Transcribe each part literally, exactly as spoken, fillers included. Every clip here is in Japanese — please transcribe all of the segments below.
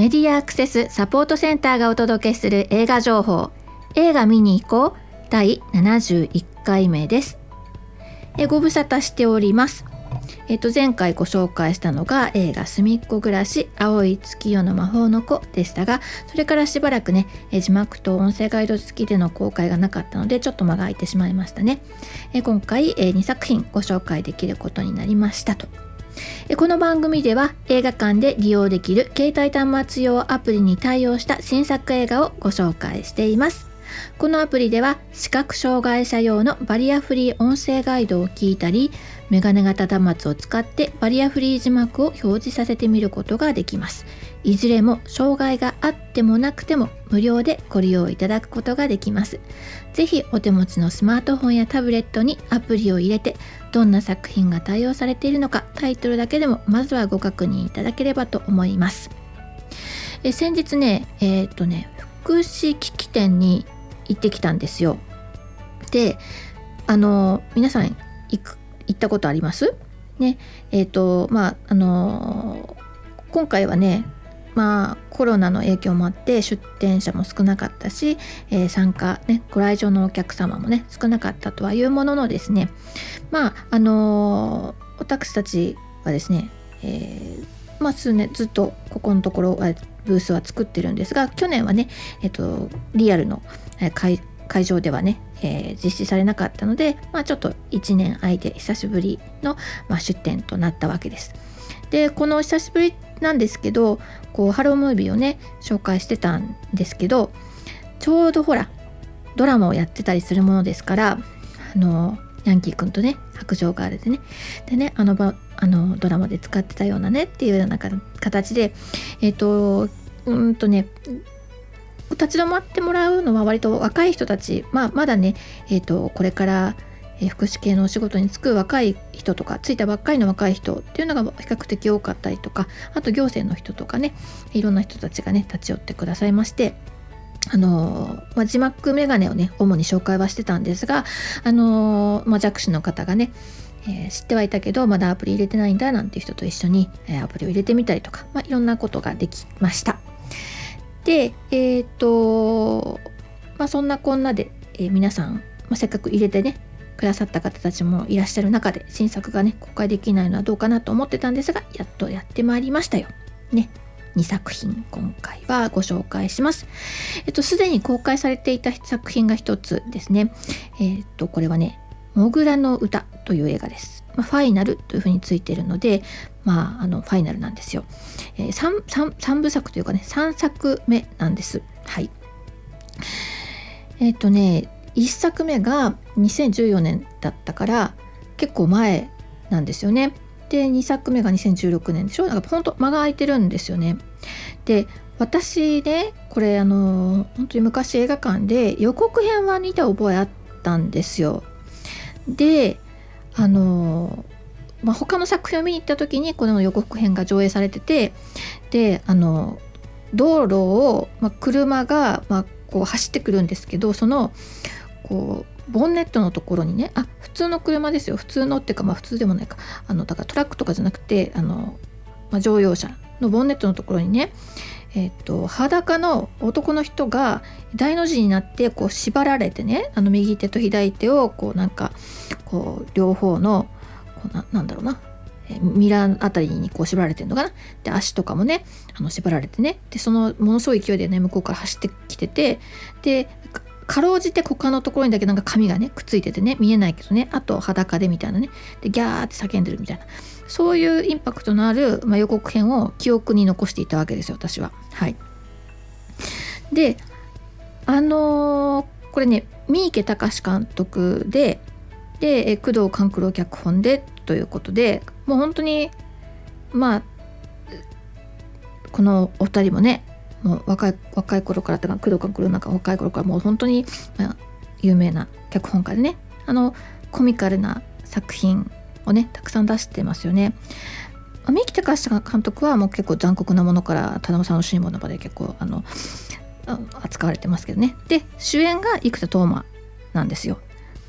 メディアアクセスサポートセンターがお届けする映画情報、映画見に行こうだいななじゅういっかいめです。えご無沙汰しております。えっと、前回ご紹介したのが映画すみっこ暮らし、青い月夜の魔法の子でしたが、それからしばらくね、え字幕と音声ガイド付きでの公開がなかったのでちょっと間が空いてしまいましたね。え今回えにさくひんご紹介できることになりましたと。えこの番組では映画館で利用できる携帯端末用アプリに対応した新作映画をご紹介しています。このアプリでは視覚障害者用のバリアフリー音声ガイドを聞いたり、メガネ型端末を使ってバリアフリー字幕を表示させてみることができます。いずれも障害があってもなくても無料でご利用いただくことができます。ぜひお手持ちのスマートフォンやタブレットにアプリを入れて、どんな作品が対応されているのか、タイトルだけでもまずはご確認いただければと思います。え先日ね、えー、っとね福祉機器店に行ってきたんですよ。で、あの皆さん行く行ったことあります？ね、えっとまああの今回はね、まあコロナの影響もあって出店者も少なかったし、えー、参加ねご来場のお客様もね少なかったとはいうもののですね、まああの私たちはですね、えー、まあ数年ずっとここのところはブースは作ってるんですが、去年はねえっとリアルの会, 会場ではね、えー、実施されなかったので、まあ、ちょっといちねん空いて久しぶりの、まあ、出展となったわけです。で、この久しぶりなんですけど、こうハロームービーをね紹介してたんですけど、ちょうどほらドラマをやってたりするものですから、あのヤンキーくんとね白杖ガールでねでねあのばあのドラマで使ってたようなねっていうような形で、えっとうんとね。立ち止まってもらうのは割と若い人たち、まあ、まだね、えーと、これから福祉系のお仕事に就く若い人とか、就いたばっかりの若い人っていうのが比較的多かったりとか、あと行政の人とかね、いろんな人たちがね立ち寄ってくださいまして、あのーまあ、字幕メガネをね主に紹介はしてたんですが、あのーまあ、弱視の方がね、えー、知ってはいたけどまだアプリ入れてないんだなんていう人と一緒に、えー、アプリを入れてみたりとか、まあ、いろんなことができました。で、えーとまあ、そんなこんなで、えー、皆さん、まあ、せっかく入れてねくださった方たちもいらっしゃる中で、新作がね公開できないのはどうかなと思ってたんですが、やっとやってまいりましたよ、ね、にさくひん今回はご紹介します。えっと、すでに公開されていた作品が一つですね。えーと、これはねモグラの歌という映画です。まあ、ファイナルというふうについているので、まあ、あのファイナルなんですよ。えー、3, 3, 3部作というかねさんさくめなんです。はい、えっとねいっさくめがにせんじゅうよねんだったから結構前なんですよね。でにさくめがにせんじゅうろくねんでしょ。だからほんと間が空いてるんですよね。で私ねこれあの本当に昔映画館で予告編は見た覚えあったんですよ。であのまあ、他の作品を見に行った時にこの予告編が上映されてて、であの道路を、まあ、車が、まあ、こう走ってくるんですけど、そのこうボンネットのところにね、あ普通の車ですよ、普通のっていうか、まあ、普通でもないか、あのだからトラックとかじゃなくてあの、まあ、乗用車のボンネットのところにね、えー、と裸の男の人が大の字になってこう縛られてね、あの右手と左手をこうなんかこう両方のこう な, なんだろうな、えー、ミラーあたりにこう縛られてるのかな。で足とかもねあの縛られてね、でそのものすごい勢いでね向こうから走ってきてて、で か, かろうじて他のところにだけなんか髪がねくっついててね見えないけどね、あと裸でみたいなね、でギャーって叫んでるみたいな、そういうインパクトのある、まあ、予告編を記憶に残していたわけですよ私は。はい、であのー、これね三池崇監督でで工藤官九郎脚本でということで、もう本当にまあこのお二人もねもう 若, い若い頃からとか工藤官九郎なんか若い頃からもう本当に、まあ、有名な脚本家でね、あのコミカルな作品をねたくさん出してますよね。三木隆監督はもう結構残酷なものからただの楽しいものまで結構あの扱われてますけどね。で主演が生田斗真なんですよ。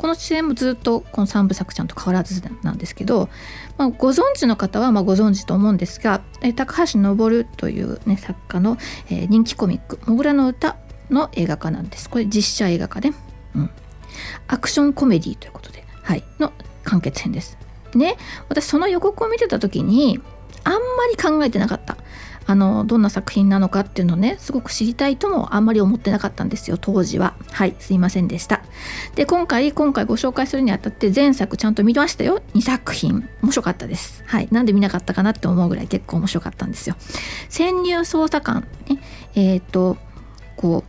この姿勢もずっとこの三部作ちゃんと変わらずなんですけど、まあ、ご存知の方はまあご存知と思うんですが、え高橋昇という、ね、作家の、えー、人気コミックもぐらの歌の映画化なんです。これ実写映画化で、ねうん、アクションコメディということで、はい、の完結編ですね。私その予告を見てた時にあんまり考えてなかった。あのどんな作品なのかっていうのをねすごく知りたいともあんまり思ってなかったんですよ当時は。はいすいませんでした。で今回今回ご紹介するにあたって前作ちゃんと見ましたよ。にさくひん面白かったです。はいなんで見なかったかなって思うぐらい結構面白かったんですよ。潜入捜査官ねえっとこ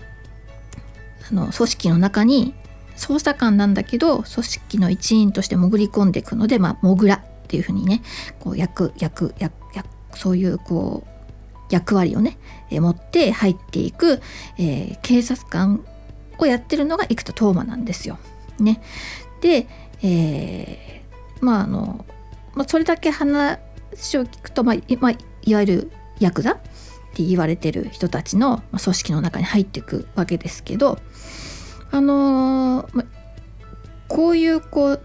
うあの組織の中に捜査官なんだけど組織の一員として潜り込んでいくのでまあモグラっていう風にねこう役役役役そういうこう役割をね、えー、持って入っていく、えー、警察官をやってるのが生田斗真なんですよ。ね、で、えー、まああの、まあ、それだけ話を聞くと、まあい、まあ、いわゆるヤクザって言われてる人たちの、まあ、組織の中に入っていくわけですけど、あのーまあ、こういうこう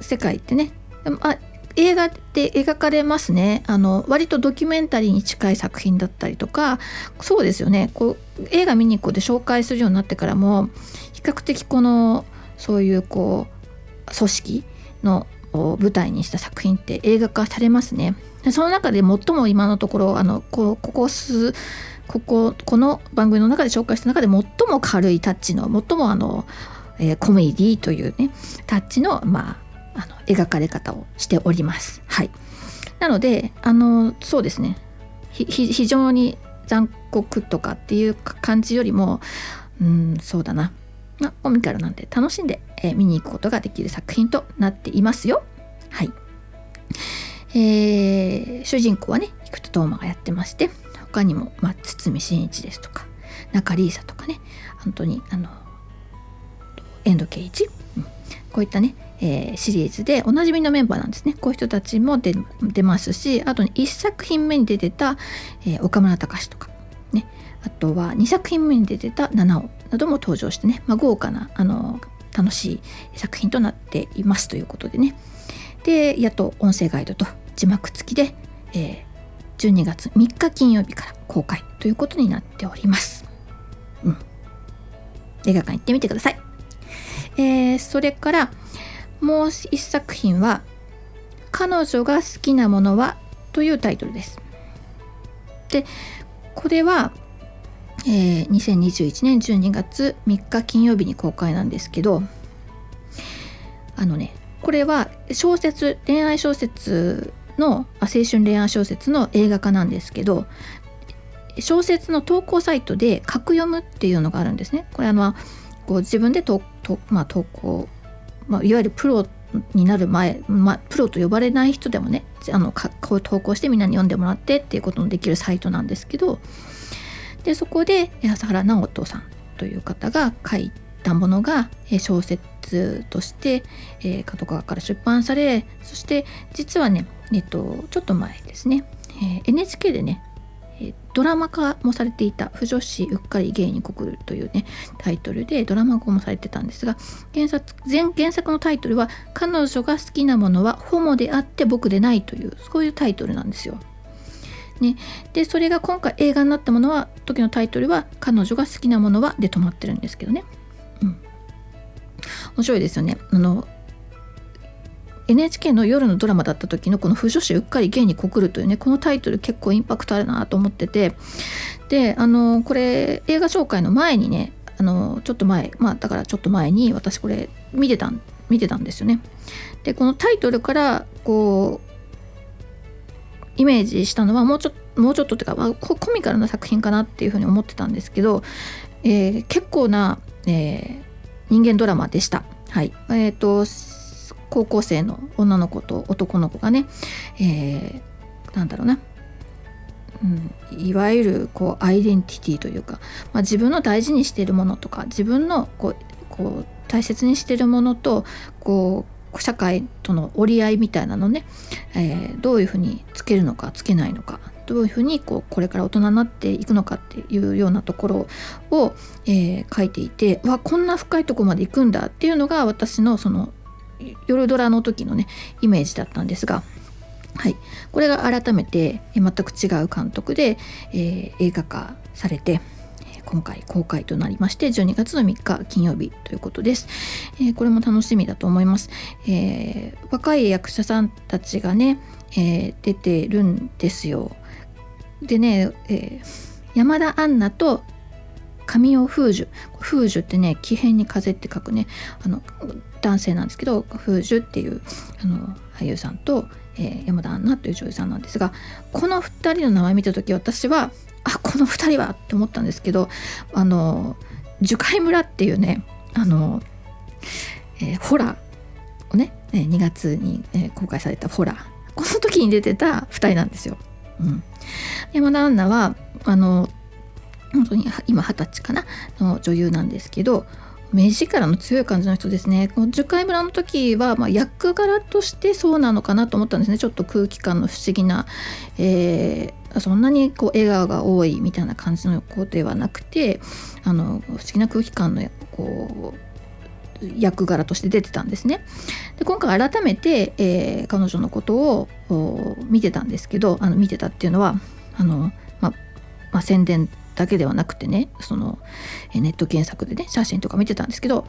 世界ってね、まあ映画って描かれますね。あの割とドキュメンタリーに近い作品だったりとか、そうですよね。こう映画見に行こうで紹介するようになってからも比較的このそういうこう組織の舞台にした作品って映画化されますね。その中で最も今のところあのこここ数こここの番組の中で紹介した中で最も軽いタッチの最もあの、えー、コメディというねタッチのまあ。あの描かれ方をしております。はい。なので、あのそうですね。ひ非常に残酷とかっていう感じよりも、うんそうだな、まあ、コミカルなんで楽しんで、えー、見に行くことができる作品となっていますよ。はい。えー、主人公はね生田斗真がやってまして、他にもまあ堤真一ですとか中里依紗とかね、本当にあの遠藤圭一、うん、こういったね。えー、シリーズでおなじみのメンバーなんですね。こういう人たちも 出, 出ますし、あといっさくひんめに出てた、えー、岡村隆史とかね、あとはにさくひんめに出てた七尾なども登場してね、まあ、豪華なあの楽しい作品となっていますということでね。でやっと音声ガイドと字幕付きで、えー、じゅうにがつみっか金曜日から公開ということになっております、うん、映画館行ってみてください。えー、それからもう一作品は彼女が好きなものはというタイトルです。でこれは、えー、にせんにじゅういちねんじゅうにがつみっか金曜日に公開なんですけど、あのねこれは小説恋愛小説のあ青春恋愛小説の映画化なんですけど、小説の投稿サイトで書く読むっていうのがあるんですね。これあのこう自分でとと、まあ、投稿まあ、いわゆるプロになる前、まあ、プロと呼ばれない人でもねあのこう投稿してみんなに読んでもらってっていうことのできるサイトなんですけど、でそこで朝原直人さんという方が書いたものが小説として角川から出版され、そして実はね、えっと、ちょっと前ですね エヌエイチケー でねドラマ化もされていた腐女子うっかりゲイに告るというねタイトルでドラマ化もされてたんですが、原作、前原作のタイトルは彼女が好きなものはホモであって僕でないというそういうタイトルなんですよ、ね、でそれが今回映画になったものは時のタイトルは彼女が好きなものはで止まってるんですけどね、うん、面白いですよね。あのエヌエイチケー の夜のドラマだった時のこの腐女子うっかりゲイに告るというねこのタイトル結構インパクトあるなと思ってて、であのこれ映画紹介の前にねあのちょっと前まあだからちょっと前に私これ見てたん見てたんですよね。でこのタイトルからこうイメージしたのはもうちょっともうちょっとっていうか、まあ、コミカルな作品かなっていうふうに思ってたんですけど、えー、結構な、えー、人間ドラマでした。はい。えっと高校生の女の子と男の子がね、えー、なんだろうな、うん、いわゆるこうアイデンティティというか、まあ、自分の大事にしているものとか自分のこう、こう大切にしているものとこう社会との折り合いみたいなのね、えー、どういうふうにつけるのかつけないのかどういうふうにこうこれから大人になっていくのかっていうようなところを、えー、書いていて、わこんな深いとこまで行くんだっていうのが私のその夜ドラの時のねイメージだったんですが、はい、これが改めて全く違う監督で、えー、映画化されて今回公開となりましてじゅうにがつのみっか金曜日ということです。えー、これも楽しみだと思います。えー、若い役者さんたちがね、えー、出てるんですよ。でね、えー、山田杏奈と神尾楓珠、楓珠ってね木偏に風って書くねあの男性なんですけど、楓珠っていうあの俳優さんと、えー、山田杏奈という女優さんなんですが、このふたりの名前見た時私はあこのふたりはって思ったんですけど、あの樹海村っていうねあの、えー、ホラーをねにがつに公開されたホラー、この時に出てたふたりなんですよ。うん、山田杏奈はあの本当に今はたちかなの女優なんですけど、目力の強い感じの人ですね。この樹海村の時は、まあ、役柄としてそうなのかなと思ったんですね。ちょっと空気感の不思議な、えー、そんなにこう笑顔が多いみたいな感じの子ではなくて、あの不思議な空気感のこう役柄として出てたんですね。で今回改めて、えー、彼女のことを見てたんですけど、あの見てたっていうのはあの、ままあ、宣伝だけではなくてね、そのネット検索でね写真とか見てたんですけど、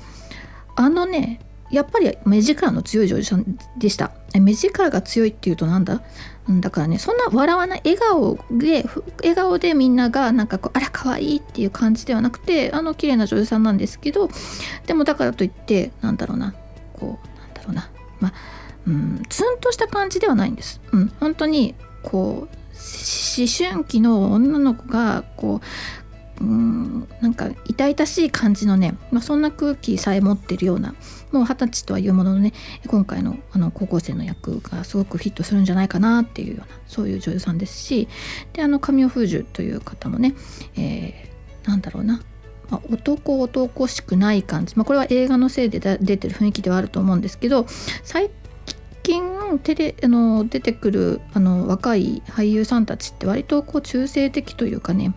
あのねやっぱり目力の強い女優さんでした。目力が強いっていうとなんだだからね、そんな笑わない笑顔で笑顔でみんながなんかこうあら可愛いっていう感じではなくて、あの綺麗な女優さんなんですけど、でもだからといってなんだろうなこうなんだろうなまあうんツンとした感じではないんです。うん本当にこう思春期の女の子がこう、うーん、なんか痛々しい感じのね、まあ、そんな空気さえ持ってるような、もう二十歳とはいうもののね、今回のあの高校生の役がすごくヒットするんじゃないかなっていうようなそういう女優さんですし、であの神尾楓珠という方もね、えー、なんだろうな。まあ、男男しくない感じ、まあ、これは映画のせいで出てる雰囲気ではあると思うんですけど、最最近テレあの出てくるあの若い俳優さんたちって割とこう中性的というかね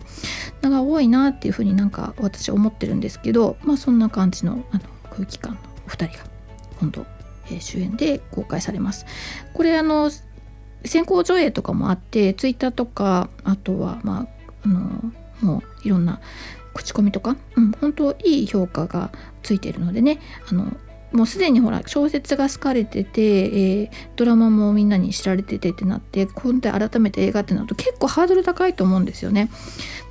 なんか多いなっていうふうになんか私思ってるんですけど、まあ、そんな感じの、あの空気感のお二人が今度、えー、主演で公開されます。これあの先行上映とかもあってツイッターとかあとは、まあ、あのもういろんな口コミとか、うん、本当いい評価がついているのでね、あのもうすでにほら小説が好かれてて、えー、ドラマもみんなに知られててってなって、今度改めて映画ってなると結構ハードル高いと思うんですよね。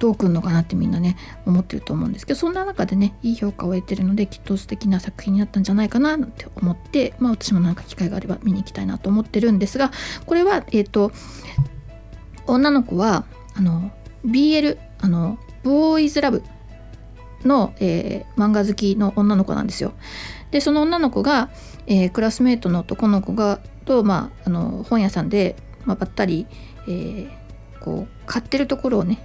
どうくんのかなってみんなね思ってると思うんですけど、そんな中でねいい評価を得てるのできっと素敵な作品になったんじゃないかなって思って、まあ、私もなんか機会があれば見に行きたいなと思ってるんですが、これは、えーと、女の子はあの ビーエル あのボーイズラブの、えー、漫画好きの女の子なんですよ。でその女の子が、えー、クラスメートの男の子がと、まあ、あの本屋さんで、まあ、ばったり、えー、こう買ってるところをね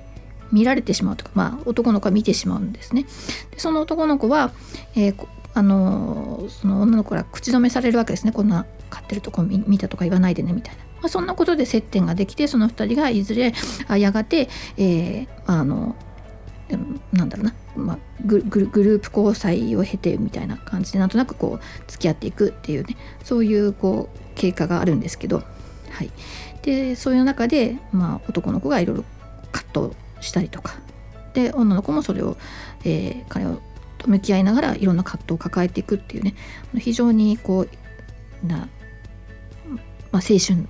見られてしまうとか、まあ、男の子は見てしまうんですね。でその男の子は、えーあのー、その女の子から口止めされるわけですね。こんな買ってるとこ 見, 見たとか言わないでねみたいな、まあ、そんなことで接点ができて、そのふたりがいずれやがて、えー、あのなんだろうな、まあ、グ, グ, グループ交際を経てみたいな感じでなんとなくこう付き合っていくっていうね、そういうこう経過があるんですけど、はい、でそういう中で、まあ、男の子がいろいろ葛藤したりとかで、女の子もそれを、えー、彼をと向き合いながらいろんな葛藤を抱えていくっていうね、非常にこうな、まあ、青春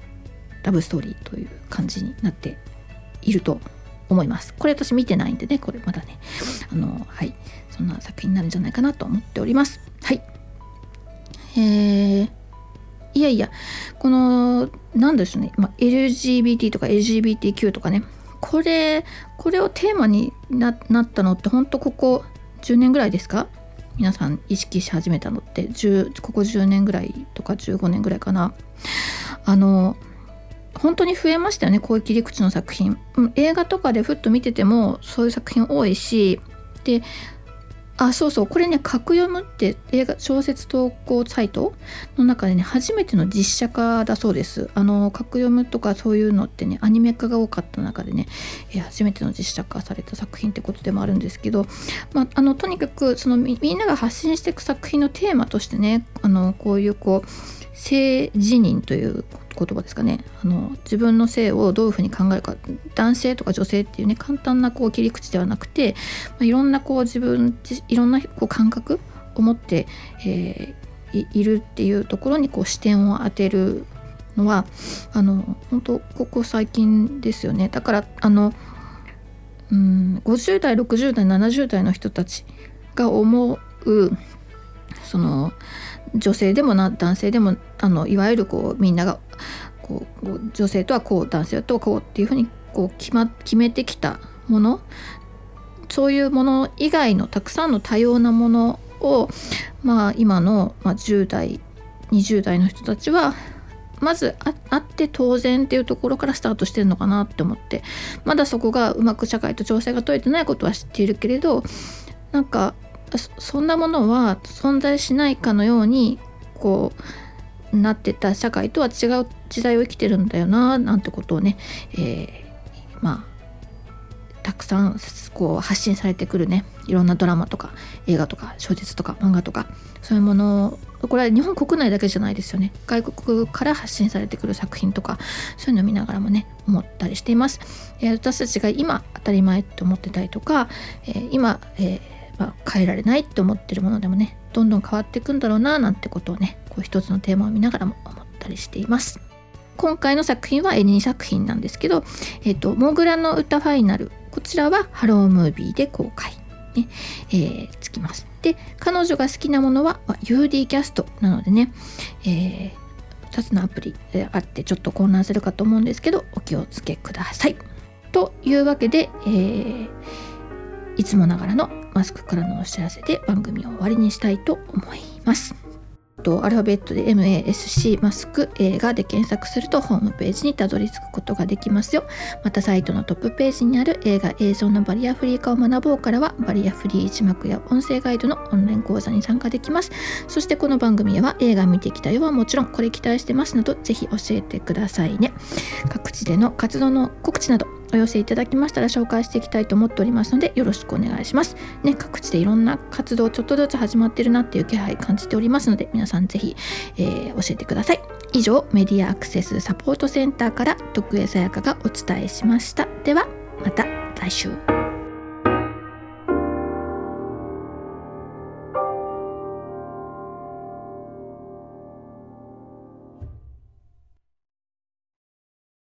ラブストーリーという感じになっていると思います。これ私見てないんでね、これまだねあの、はい、そんな作品になるんじゃないかなと思っております。はい、えー、いやいやこのなんでしょうね、まあ、エルジービーティー とか エルジービーティーキュー とかね、これこれをテーマに な, なったのってほんとここじゅうねんぐらいですか。皆さん意識し始めたのってじゅうここじゅうねんぐらいとかじゅうごねんぐらいかな。あの本当に増えましたよね、こういう切り口の作品。映画とかでふっと見ててもそういう作品多いし、であ、そうそう、これね、格読むって映画小説投稿サイトの中でね、初めての実写化だそうです。あの格読むとかそういうのってね、アニメ化が多かった中でね、えー、初めての実写化された作品ってことでもあるんですけど、まあ、あのとにかくその み, みんなが発信していく作品のテーマとしてね、あのこういうこう性自認という言葉ですかね、あの自分の性をどういうふうに考えるか、男性とか女性っていうね、簡単なこう切り口ではなくて、まあ、いろんなこう自分いろんなこう感覚を持って、えー、い, いるっていうところにこう視点を当てるのは、あの本当ここ最近ですよね。だからあのうんごじゅう代ろくじゅう代ななじゅう代の人たちが思うその女性でもな男性でもあのいわゆるこうみんながこうこう女性とはこう男性とはこうっていう風にこう 決, ま決めてきたもの、そういうもの以外のたくさんの多様なものを、まあ、今の、まあ、じゅう代にじゅう代の人たちはまず あ, あって当然っていうところからスタートしてるのかなって思って、まだそこがうまく社会と調整が取れてないことは知っているけれど、なんかそんなものは存在しないかのようにこうなってた社会とは違う時代を生きてるんだよな、なんてことをね、えー、まあたくさんこう発信されてくるね、いろんなドラマとか映画とか小説とか漫画とか、そういうものを、これは日本国内だけじゃないですよね、外国から発信されてくる作品とか、そういうのを見ながらもね思ったりしています。えー、私たちが今当たり前と思ってたりとか、えー、今、えーまあ、変えられないって思ってるものでもね、どんどん変わっていくんだろうな、なんてことをね、こう一つのテーマを見ながらも思ったりしています。今回の作品はにさく品なんですけど、えーと、モグラの歌ファイナル、こちらはハロームービーで公開、ねえー、つきます。で、彼女が好きなものは、まあ、ユーディー キャストなのでね、えー、ふたつのアプリであってちょっと混乱するかと思うんですけど、お気をつけください。というわけで、えー、いつもながらのマスクからのお知らせで番組を終わりにしたいと思います。アルファベットで エム エー エス シー マスク映画で検索するとホームページにたどり着くことができますよ。またサイトのトップページにある映画映像のバリアフリー化を学ぼうからは、バリアフリー字幕や音声ガイドのオンライン講座に参加できます。そしてこの番組では映画見てきたよはもちろん、これ期待してますなどぜひ教えてくださいね。各地での活動の告知などお寄せいただきましたら紹介していきたいと思っておりますので、よろしくお願いします、ね、各地でいろんな活動ちょっとずつ始まってるなっていう気配感じておりますので、皆さんぜひ、えー、教えてください。以上、メディアアクセスサポートセンターから徳江さやかがお伝えしました。ではまた来週。